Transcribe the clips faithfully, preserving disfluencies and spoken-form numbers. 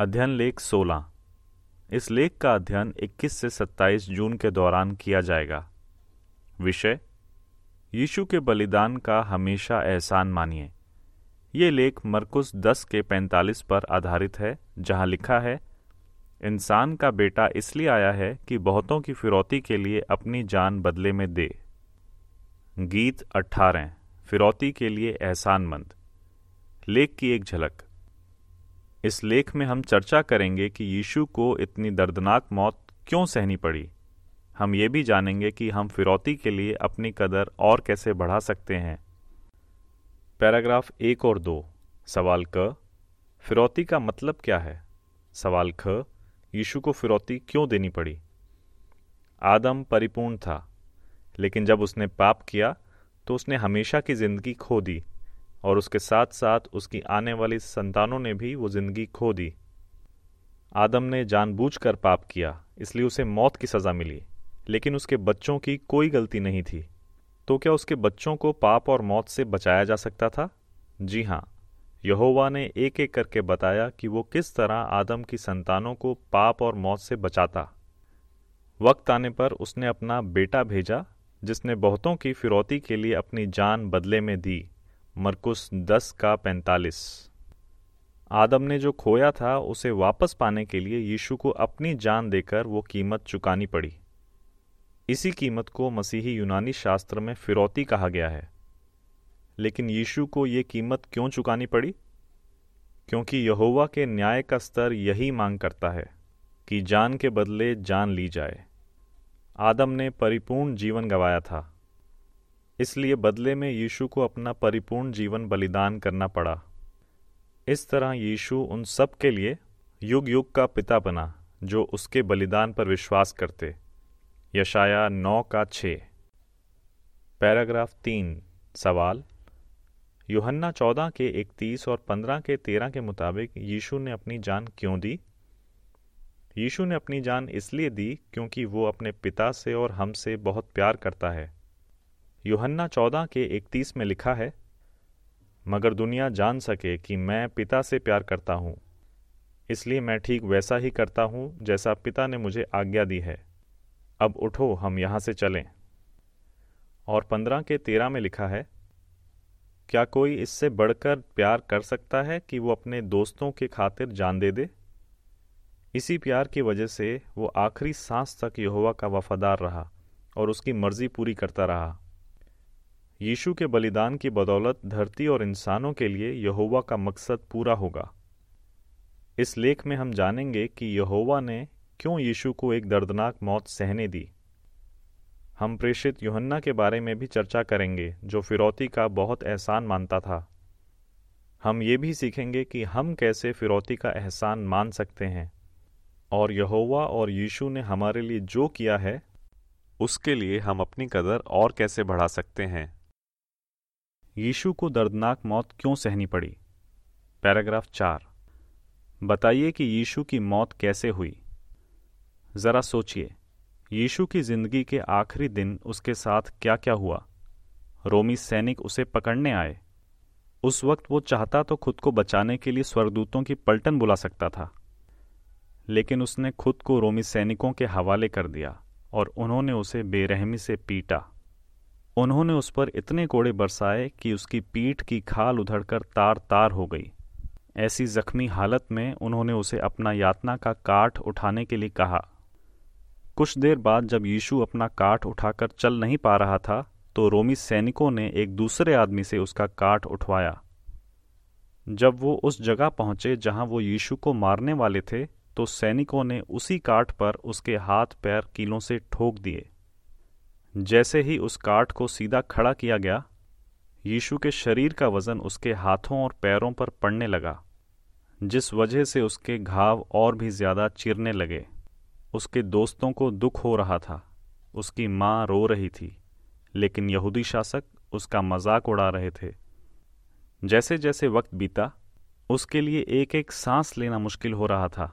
अध्ययन लेख सोलह। इस लेख का अध्ययन इक्कीस से सत्ताईस जून के दौरान किया जाएगा। विषय, यीशु के बलिदान का हमेशा एहसान मानिए। ये लेख मरकुस दस के पैंतालीस पर आधारित है, जहां लिखा है, इंसान का बेटा इसलिए आया है कि बहुतों की फिरौती के लिए अपनी जान बदले में दे। गीत अठारह, फिरौती के लिए एहसानमंद। लेख की एक झलक। इस लेख में हम चर्चा करेंगे कि यीशु को इतनी दर्दनाक मौत क्यों सहनी पड़ी। हम ये भी जानेंगे कि हम फिरौती के लिए अपनी कदर और कैसे बढ़ा सकते हैं। पैराग्राफ एक और दो। सवाल क, फिरौती का मतलब क्या है? सवाल ख, यीशु को फिरौती क्यों देनी पड़ी? आदम परिपूर्ण था, लेकिन जब उसने पाप किया तो उसने हमेशा की ज़िंदगी खो दी, और उसके साथ साथ उसकी आने वाली संतानों ने भी वो ज़िंदगी खो दी। आदम ने जानबूझकर पाप किया, इसलिए उसे मौत की सज़ा मिली, लेकिन उसके बच्चों की कोई गलती नहीं थी। तो क्या उसके बच्चों को पाप और मौत से बचाया जा सकता था? जी हाँ, यहोवा ने एक एक करके बताया कि वो किस तरह आदम की संतानों को पाप और मौत से बचाता। वक्त आने पर उसने अपना बेटा भेजा, जिसने बहुतों की फिरौती के लिए अपनी जान बदले में दी। मरकुस दस का पैंतालीस। आदम ने जो खोया था उसे वापस पाने के लिए यीशु को अपनी जान देकर वो कीमत चुकानी पड़ी। इसी कीमत को मसीही यूनानी शास्त्र में फिरौती कहा गया है। लेकिन यीशु को ये कीमत क्यों चुकानी पड़ी? क्योंकि यहोवा के न्याय का स्तर यही मांग करता है कि जान के बदले जान ली जाए। आदम ने परिपूर्ण जीवन गंवाया था, इसलिए बदले में यीशु को अपना परिपूर्ण जीवन बलिदान करना पड़ा। इस तरह यीशु उन सब के लिए युग युग का पिता बना जो उसके बलिदान पर विश्वास करते। यशाया नौ का छः। पैराग्राफ तीन। सवाल, यूहन्ना चौदह के इकतीस और पंद्रह के तेरह के मुताबिक यीशु ने अपनी जान क्यों दी? यीशु ने अपनी जान इसलिए दी क्योंकि वो अपने पिता से और हमसे बहुत प्यार करता है। यूहन्ना चौदह के इकतीस में लिखा है, मगर दुनिया जान सके कि मैं पिता से प्यार करता हूँ, इसलिए मैं ठीक वैसा ही करता हूँ जैसा पिता ने मुझे आज्ञा दी है। अब उठो, हम यहाँ से चलें। और पंद्रह के तेरह में लिखा है, क्या कोई इससे बढ़कर प्यार कर सकता है कि वो अपने दोस्तों के खातिर जान दे दे? इसी प्यार की वजह से वो आखिरी सांस तक यहोवा का वफादार रहा और उसकी मर्जी पूरी करता रहा। यीशु के बलिदान की बदौलत धरती और इंसानों के लिए यहोवा का मकसद पूरा होगा। इस लेख में हम जानेंगे कि यहोवा ने क्यों यीशु को एक दर्दनाक मौत सहने दी। हम प्रेषित यूहन्ना के बारे में भी चर्चा करेंगे, जो फिरौती का बहुत एहसान मानता था। हम ये भी सीखेंगे कि हम कैसे फिरौती का एहसान मान सकते हैं, और यहोवा और यीशु ने हमारे लिए जो किया है उसके लिए हम अपनी कदर और कैसे बढ़ा सकते हैं। यीशु को दर्दनाक मौत क्यों सहनी पड़ी? पैराग्राफ चार। बताइए कि यीशु की मौत कैसे हुई। ज़रा सोचिए, यीशु की ज़िंदगी के आखिरी दिन उसके साथ क्या क्या हुआ। रोमी सैनिक उसे पकड़ने आए। उस वक्त वो चाहता तो खुद को बचाने के लिए स्वर्गदूतों की पलटन बुला सकता था, लेकिन उसने खुद को रोमी सैनिकों के हवाले कर दिया और उन्होंने उसे बेरहमी से पीटा। उन्होंने उस पर इतने कोड़े बरसाए कि उसकी पीठ की खाल उधड़कर तार तार हो गई। ऐसी जख्मी हालत में उन्होंने उसे अपना यातना का काठ उठाने के लिए कहा। कुछ देर बाद जब यीशु अपना काठ उठाकर चल नहीं पा रहा था, तो रोमी सैनिकों ने एक दूसरे आदमी से उसका काठ उठवाया। जब वो उस जगह पहुंचे जहां वो यीशु को मारने वाले थे, तो सैनिकों ने उसी काठ पर उसके हाथ पैर कीलों से ठोक दिए। जैसे ही उस काठ को सीधा खड़ा किया गया, यीशु के शरीर का वजन उसके हाथों और पैरों पर पड़ने लगा, जिस वजह से उसके घाव और भी ज़्यादा चीरने लगे। उसके दोस्तों को दुख हो रहा था, उसकी माँ रो रही थी, लेकिन यहूदी शासक उसका मजाक उड़ा रहे थे। जैसे जैसे वक्त बीता, उसके लिए एक एक सांस लेना मुश्किल हो रहा था।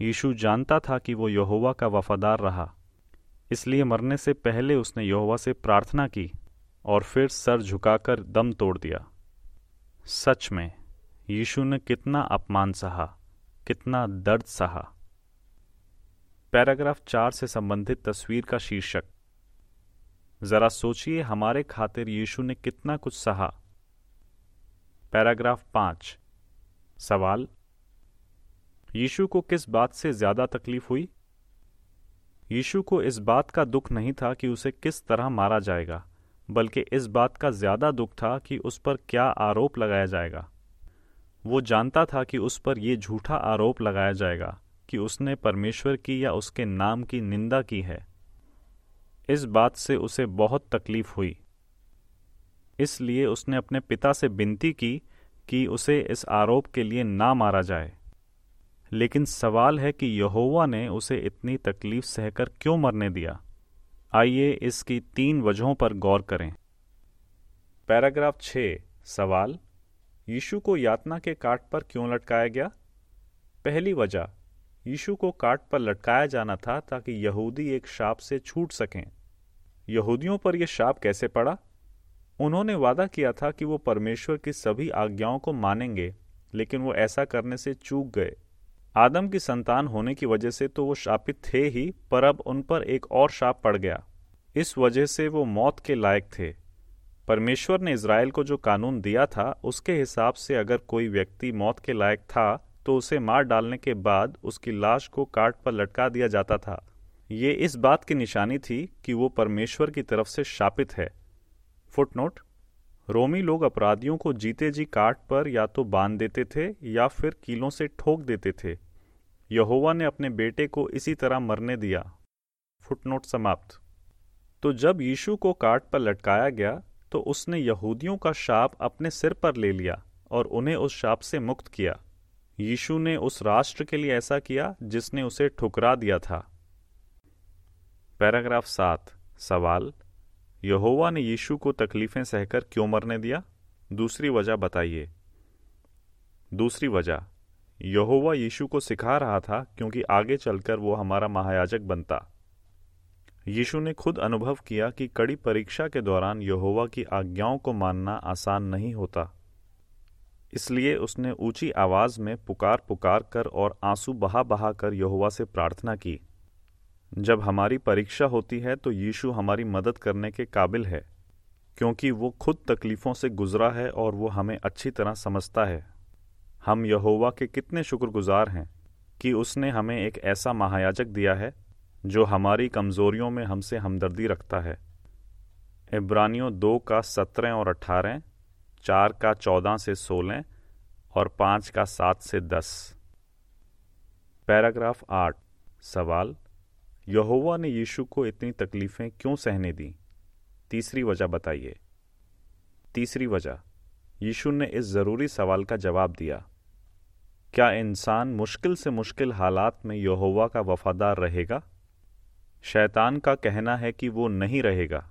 यीशु जानता था कि वो यहोवा का वफादार रहा, इसलिए मरने से पहले उसने यहोवा से प्रार्थना की और फिर सर झुकाकर दम तोड़ दिया। सच में यीशु ने कितना अपमान सहा, कितना दर्द सहा। पैराग्राफ चार से संबंधित तस्वीर का शीर्षक, जरा सोचिए हमारे खातिर यीशु ने कितना कुछ सहा। पैराग्राफ पाँच, सवाल, यीशु को किस बात से ज्यादा तकलीफ हुई? यीशु को इस बात का दुख नहीं था कि उसे किस तरह मारा जाएगा, बल्कि इस बात का ज्यादा दुख था कि उस पर क्या आरोप लगाया जाएगा। वो जानता था कि उस पर ये झूठा आरोप लगाया जाएगा कि उसने परमेश्वर की या उसके नाम की निंदा की है। इस बात से उसे बहुत तकलीफ हुई, इसलिए उसने अपने पिता से विनती की कि उसे इस आरोप के लिए ना मारा जाए। लेकिन सवाल है कि यहोवा ने उसे इतनी तकलीफ सहकर क्यों मरने दिया? आइए इसकी तीन वजहों पर गौर करें। पैराग्राफ छः, सवाल, यीशु को यातना के काट पर क्यों लटकाया गया? पहली वजह, यीशु को काट पर लटकाया जाना था ताकि यहूदी एक शाप से छूट सकें। यहूदियों पर यह शाप कैसे पड़ा? उन्होंने वादा किया था कि वो परमेश्वर की सभी आज्ञाओं को मानेंगे, लेकिन वो ऐसा करने से चूक गए। आदम की संतान होने की वजह से तो वो शापित थे ही, पर अब उन पर एक और शाप पड़ गया। इस वजह से वो मौत के लायक थे। परमेश्वर ने इज़राइल को जो कानून दिया था, उसके हिसाब से अगर कोई व्यक्ति मौत के लायक था तो उसे मार डालने के बाद उसकी लाश को काट पर लटका दिया जाता था। ये इस बात की निशानी थी कि वो परमेश्वर की तरफ से शापित है। फुटनोट, रोमी लोग अपराधियों को जीते जी काट पर या तो बांध देते थे या फिर कीलों से ठोक देते थे। यहोवा ने अपने बेटे को इसी तरह मरने दिया। फुटनोट समाप्त। तो जब यीशु को काट पर लटकाया गया तो उसने यहूदियों का शाप अपने सिर पर ले लिया और उन्हें उस शाप से मुक्त किया। यीशु ने उस राष्ट्र के लिए ऐसा किया जिसने उसे ठुकरा दिया था। पैराग्राफ सात, सवाल, यहोवा ने यीशु को तकलीफें सहकर क्यों मरने दिया? दूसरी वजह बताइए। दूसरी वजह, यहोवा यीशु को सिखा रहा था क्योंकि आगे चलकर वो हमारा महायाजक बनता। यीशु ने खुद अनुभव किया कि कड़ी परीक्षा के दौरान यहोवा की आज्ञाओं को मानना आसान नहीं होता, इसलिए उसने ऊंची आवाज में पुकार पुकार कर और आंसू बहा बहा कर यहोवा से प्रार्थना की। जब हमारी परीक्षा होती है तो यीशु हमारी मदद करने के काबिल है, क्योंकि वो खुद तकलीफ़ों से गुजरा है और वो हमें अच्छी तरह समझता है। हम यहोवा के कितने शुक्रगुजार हैं कि उसने हमें एक ऐसा महायाजक दिया है जो हमारी कमज़ोरियों में हमसे हमदर्दी रखता है। इब्रानियों दो का सत्रह और अठारह, चार का चौदह से सोलह और पाँच का सात से दस। पैराग्राफ आठ, सवाल, यहोवा ने यीशु को इतनी तकलीफ़ें क्यों सहने दीं? तीसरी वजह बताइए। तीसरी वजह, यीशु ने इस ज़रूरी सवाल का जवाब दिया। क्या इंसान मुश्किल से मुश्किल हालात में यहोवा का वफादार रहेगा? शैतान का कहना है कि वो नहीं रहेगा।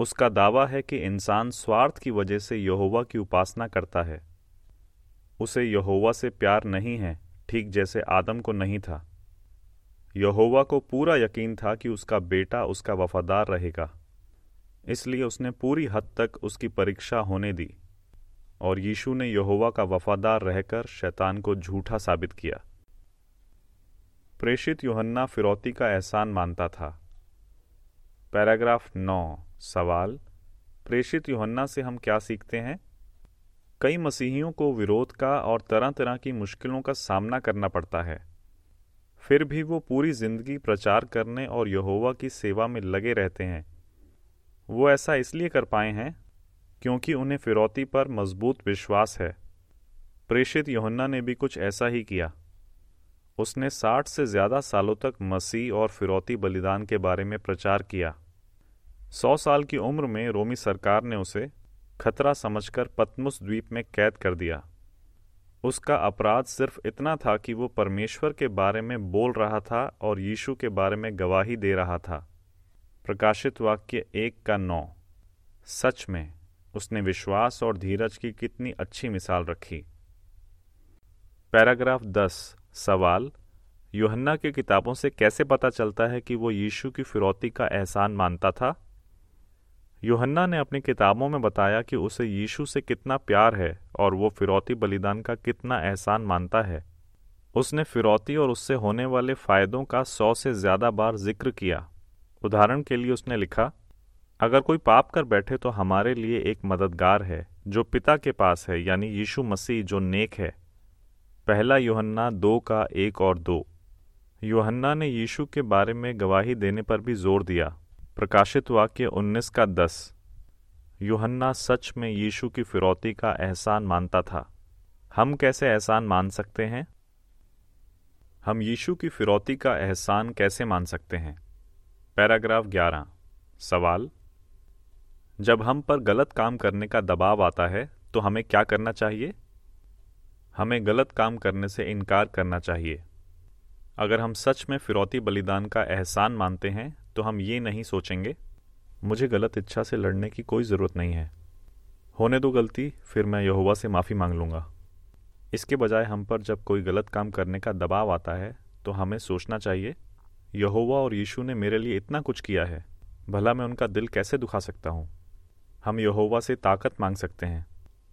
उसका दावा है कि इंसान स्वार्थ की वजह से यहोवा की उपासना करता है। उसे यहोवा से प्यार नहीं है, ठीक जैसे आदम को नहीं था। यहोवा को पूरा यकीन था कि उसका बेटा उसका वफादार रहेगा, इसलिए उसने पूरी हद तक उसकी परीक्षा होने दी। और यीशु ने यहोवा का वफादार रहकर शैतान को झूठा साबित किया। प्रेषित यूहन्ना फिरौती का एहसान मानता था। पैराग्राफ नौ, सवाल, प्रेषित यूहन्ना से हम क्या सीखते हैं? कई मसीहियों को विरोध का और तरह तरह की मुश्किलों का सामना करना पड़ता है, फिर भी वो पूरी जिंदगी प्रचार करने और यहोवा की सेवा में लगे रहते हैं। वो ऐसा इसलिए कर पाए हैं क्योंकि उन्हें फिरौती पर मजबूत विश्वास है। प्रेषित यूहन्ना ने भी कुछ ऐसा ही किया। उसने साठ से ज़्यादा सालों तक मसीह और फिरौती बलिदान के बारे में प्रचार किया। सौ साल की उम्र में रोमी सरकार ने उसे खतरा समझकर पतमुस द्वीप में कैद कर दिया। उसका अपराध सिर्फ इतना था कि वो परमेश्वर के बारे में बोल रहा था और यीशु के बारे में गवाही दे रहा था। प्रकाशित वाक्य एक का नौ। सच में उसने विश्वास और धीरज की कितनी अच्छी मिसाल रखी। पैराग्राफ दस, सवाल, यूहन्ना की किताबों से कैसे पता चलता है कि वो यीशु की फिरौती का एहसान मानता था? यूहन्ना ने अपनी किताबों में बताया कि उसे यीशु से कितना प्यार है और वो फिरौती बलिदान का कितना एहसान मानता है। उसने फिरौती और उससे होने वाले फ़ायदों का सौ से ज़्यादा बार जिक्र किया। उदाहरण के लिए उसने लिखा, अगर कोई पाप कर बैठे तो हमारे लिए एक मददगार है जो पिता के पास है, यानी यीशु मसीह जो नेक है। पहला यूहन्ना दो का एक और दो। यूहन्ना ने यीशु के बारे में गवाही देने पर भी जोर दिया। प्रकाशित वाक्य उन्नीस का दस। यूहन्ना सच में यीशु की फिरौती का एहसान मानता था। हम कैसे एहसान मान सकते हैं? हम यीशु की फिरौती का एहसान कैसे मान सकते हैं? पैराग्राफ ग्यारह। सवाल: जब हम पर गलत काम करने का दबाव आता है तो हमें क्या करना चाहिए? हमें गलत काम करने से इनकार करना चाहिए। अगर हम सच में फिरौती बलिदान का एहसान मानते हैं तो हम ये नहीं सोचेंगे, मुझे गलत इच्छा से लड़ने की कोई ज़रूरत नहीं है, होने दो गलती, फिर मैं यहोवा से माफ़ी मांग लूँगा। इसके बजाय हम पर जब कोई गलत काम करने का दबाव आता है तो हमें सोचना चाहिए, यहोवा और यीशु ने मेरे लिए इतना कुछ किया है, भला मैं उनका दिल कैसे दुखा सकता हूँ। हम यहोवा से ताकत मांग सकते हैं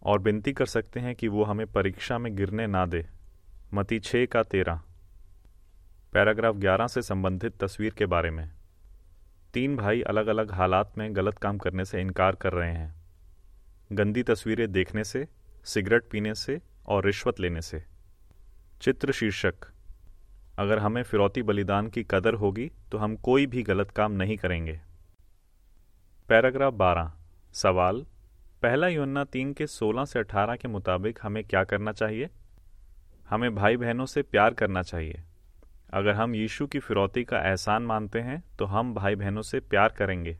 और विनती कर सकते हैं कि वो हमें परीक्षा में गिरने ना दे। मत्ती छः का तेरह। पैराग्राफ ग्यारह से संबंधित तस्वीर के बारे में। तीन भाई अलग अलग हालात में गलत काम करने से इनकार कर रहे हैं, गंदी तस्वीरें देखने से, सिगरेट पीने से और रिश्वत लेने से। चित्र शीर्षक: अगर हमें फिरौती बलिदान की कदर होगी तो हम कोई भी गलत काम नहीं करेंगे। पैराग्राफ बारह। सवाल: पहला यूहन्ना तीन के सोलह से अठारह के मुताबिक हमें क्या करना चाहिए? हमें भाई बहनों से प्यार करना चाहिए। अगर हम यीशु की फिरौती का एहसान मानते हैं तो हम भाई बहनों से प्यार करेंगे।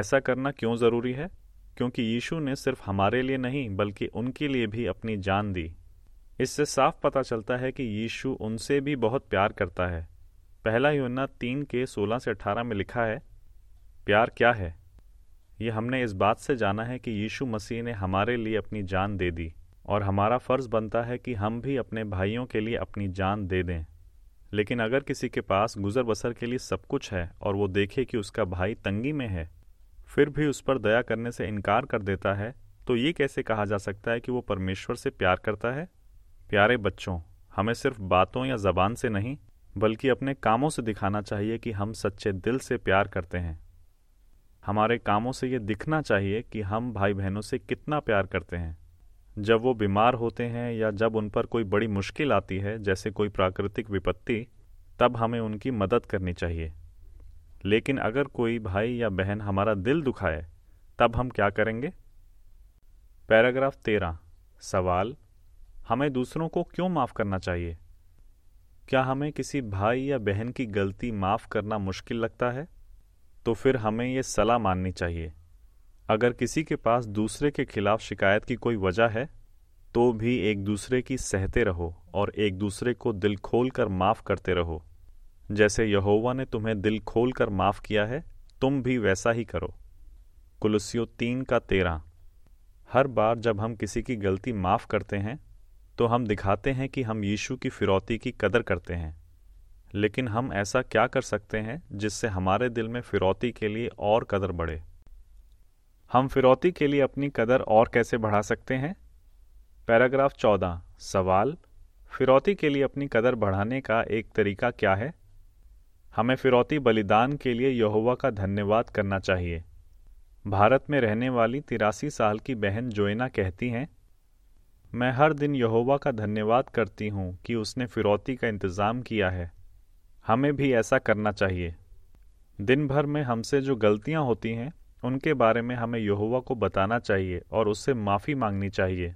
ऐसा करना क्यों ज़रूरी है? क्योंकि यीशु ने सिर्फ हमारे लिए नहीं बल्कि उनके लिए भी अपनी जान दी। इससे साफ पता चलता है कि यीशु उनसे भी बहुत प्यार करता है। पहला यूहन्ना तीन के सोलह से अठारह में लिखा है, प्यार क्या है? ये हमने इस बात से जाना है कि यीशु मसीह ने हमारे लिए अपनी जान दे दी और हमारा फ़र्ज़ बनता है कि हम भी अपने भाइयों के लिए अपनी जान दे दें। लेकिन अगर किसी के पास गुज़र बसर के लिए सब कुछ है और वो देखे कि उसका भाई तंगी में है, फिर भी उस पर दया करने से इनकार कर देता है, तो ये कैसे कहा जा सकता है कि वो परमेश्वर से प्यार करता है? प्यारे बच्चों, हमें सिर्फ बातों या ज़बान से नहीं बल्कि अपने कामों से दिखाना चाहिए कि हम सच्चे दिल से प्यार करते हैं। हमारे कामों से ये दिखना चाहिए कि हम भाई बहनों से कितना प्यार करते हैं। जब वो बीमार होते हैं या जब उन पर कोई बड़ी मुश्किल आती है, जैसे कोई प्राकृतिक विपत्ति, तब हमें उनकी मदद करनी चाहिए। लेकिन अगर कोई भाई या बहन हमारा दिल दुखाए, तब हम क्या करेंगे? पैराग्राफ तेरह। सवाल: हमें दूसरों को क्यों माफ़ करना चाहिए? क्या हमें किसी भाई या बहन की गलती माफ़ करना मुश्किल लगता है? तो फिर हमें ये सलाह माननी चाहिए, अगर किसी के पास दूसरे के खिलाफ शिकायत की कोई वजह है तो भी एक दूसरे की सहते रहो और एक दूसरे को दिल खोल कर माफ़ करते रहो। जैसे यहोवा ने तुम्हें दिल खोल कर माफ़ किया है, तुम भी वैसा ही करो। कुलुस्सियों तीन का तेरह। हर बार जब हम किसी की गलती माफ़ करते हैं तो हम दिखाते हैं कि हम यीशु की फिरौती की कदर करते हैं। लेकिन हम ऐसा क्या कर सकते हैं जिससे हमारे दिल में फिरौती के लिए और कदर बढ़े? हम फिरौती के लिए अपनी कदर और कैसे बढ़ा सकते हैं? पैराग्राफ चौदह। सवाल: फिरौती के लिए अपनी कदर बढ़ाने का एक तरीका क्या है? हमें फिरौती बलिदान के लिए यहोवा का धन्यवाद करना चाहिए। भारत में रहने वाली तिरासी साल की बहन जोएना कहती हैं, मैं हर दिन यहोवा का धन्यवाद करती हूँ कि उसने फिरौती का इंतज़ाम किया है। हमें भी ऐसा करना चाहिए। दिन भर में हमसे जो गलतियाँ होती हैं उनके बारे में हमें यहोवा को बताना चाहिए और उससे माफ़ी मांगनी चाहिए।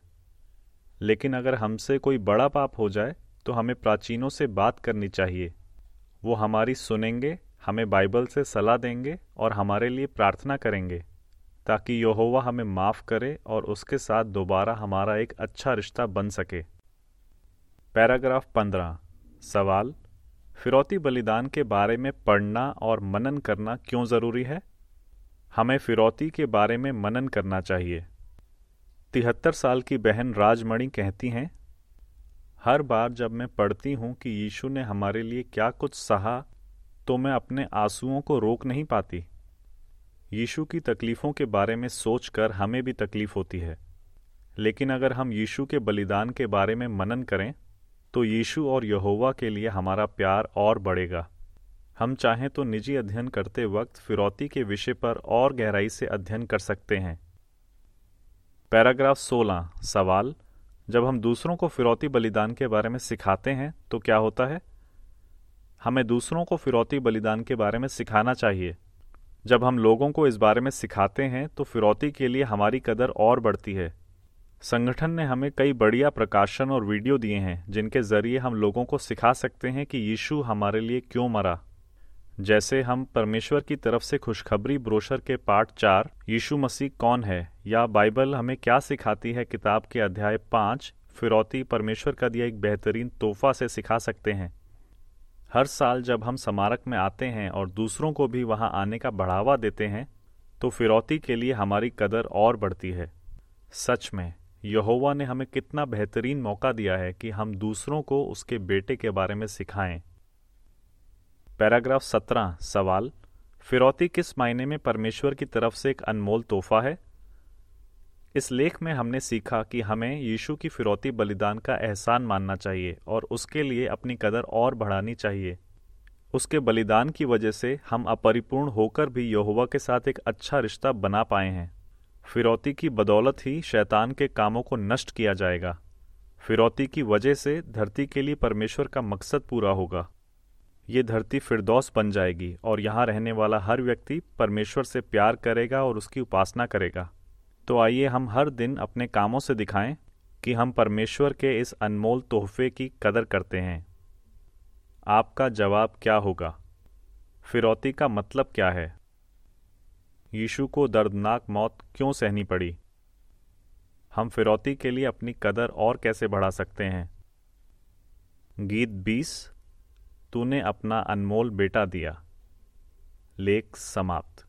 लेकिन अगर हमसे कोई बड़ा पाप हो जाए तो हमें प्राचीनों से बात करनी चाहिए। वो हमारी सुनेंगे, हमें बाइबल से सलाह देंगे और हमारे लिए प्रार्थना करेंगे ताकि यहोवा हमें माफ़ करे और उसके साथ दोबारा हमारा एक अच्छा रिश्ता बन सके। पैराग्राफ पंद्रह। सवाल: फिरौती बलिदान के बारे में पढ़ना और मनन करना क्यों ज़रूरी है? हमें फिरौती के बारे में मनन करना चाहिए। तिहत्तर साल की बहन राजमणि कहती हैं, हर बार जब मैं पढ़ती हूँ कि यीशु ने हमारे लिए क्या कुछ सहा तो मैं अपने आंसुओं को रोक नहीं पाती। यीशु की तकलीफ़ों के बारे में सोचकर हमें भी तकलीफ़ होती है। लेकिन अगर हम यीशु के बलिदान के बारे में मनन करें तो यीशु और यहोवा के लिए हमारा प्यार और बढ़ेगा। हम चाहें तो निजी अध्ययन करते वक्त फिरौती के विषय पर और गहराई से अध्ययन कर सकते हैं। पैराग्राफ सोलह, सवाल, जब हम दूसरों को फिरौती बलिदान के बारे में सिखाते हैं तो क्या होता है? हमें दूसरों को फिरौती बलिदान के बारे में सिखाना चाहिए। जब हम लोगों को इस बारे में सिखाते हैं तो फिरौती के लिए हमारी कदर और बढ़ती है। संगठन ने हमें कई बढ़िया प्रकाशन और वीडियो दिए हैं जिनके ज़रिए हम लोगों को सिखा सकते हैं कि यीशु हमारे लिए क्यों मरा। जैसे हम परमेश्वर की तरफ से खुशखबरी ब्रोशर के पाठ चार यीशु मसीह कौन है, या बाइबल हमें क्या सिखाती है किताब के अध्याय पाँच फिरौती परमेश्वर का दिया एक बेहतरीन तोहफा से सिखा सकते हैं। हर साल जब हम स्मारक में आते हैं और दूसरों को भी वहां आने का बढ़ावा देते हैं तो फिरौती के लिए हमारी कदर और बढ़ती है। सच में यहोवा ने हमें कितना बेहतरीन मौका दिया है कि हम दूसरों को उसके बेटे के बारे में सिखाएं। पैराग्राफ सत्रह, सवाल, फिरौती किस मायने में परमेश्वर की तरफ से एक अनमोल तोहफा है? इस लेख में हमने सीखा कि हमें यीशु की फिरौती बलिदान का एहसान मानना चाहिए और उसके लिए अपनी कदर और बढ़ानी चाहिए। उसके बलिदान की वजह से हम अपरिपूर्ण होकर भी यहोवा के साथ एक अच्छा रिश्ता बना पाए हैं। फिरौती की बदौलत ही शैतान के कामों को नष्ट किया जाएगा। फिरौती की वजह से धरती के लिए परमेश्वर का मकसद पूरा होगा। ये धरती फिरदौस बन जाएगी और यहाँ रहने वाला हर व्यक्ति परमेश्वर से प्यार करेगा और उसकी उपासना करेगा। तो आइए हम हर दिन अपने कामों से दिखाएं कि हम परमेश्वर के इस अनमोल तोहफे की कदर करते हैं। आपका जवाब क्या होगा? फिरौती का मतलब क्या है? यीशु को दर्दनाक मौत क्यों सहनी पड़ी? हम फिरौती के लिए अपनी कदर और कैसे बढ़ा सकते हैं? गीत बीस, तूने अपना अनमोल बेटा दिया। लेख समाप्त।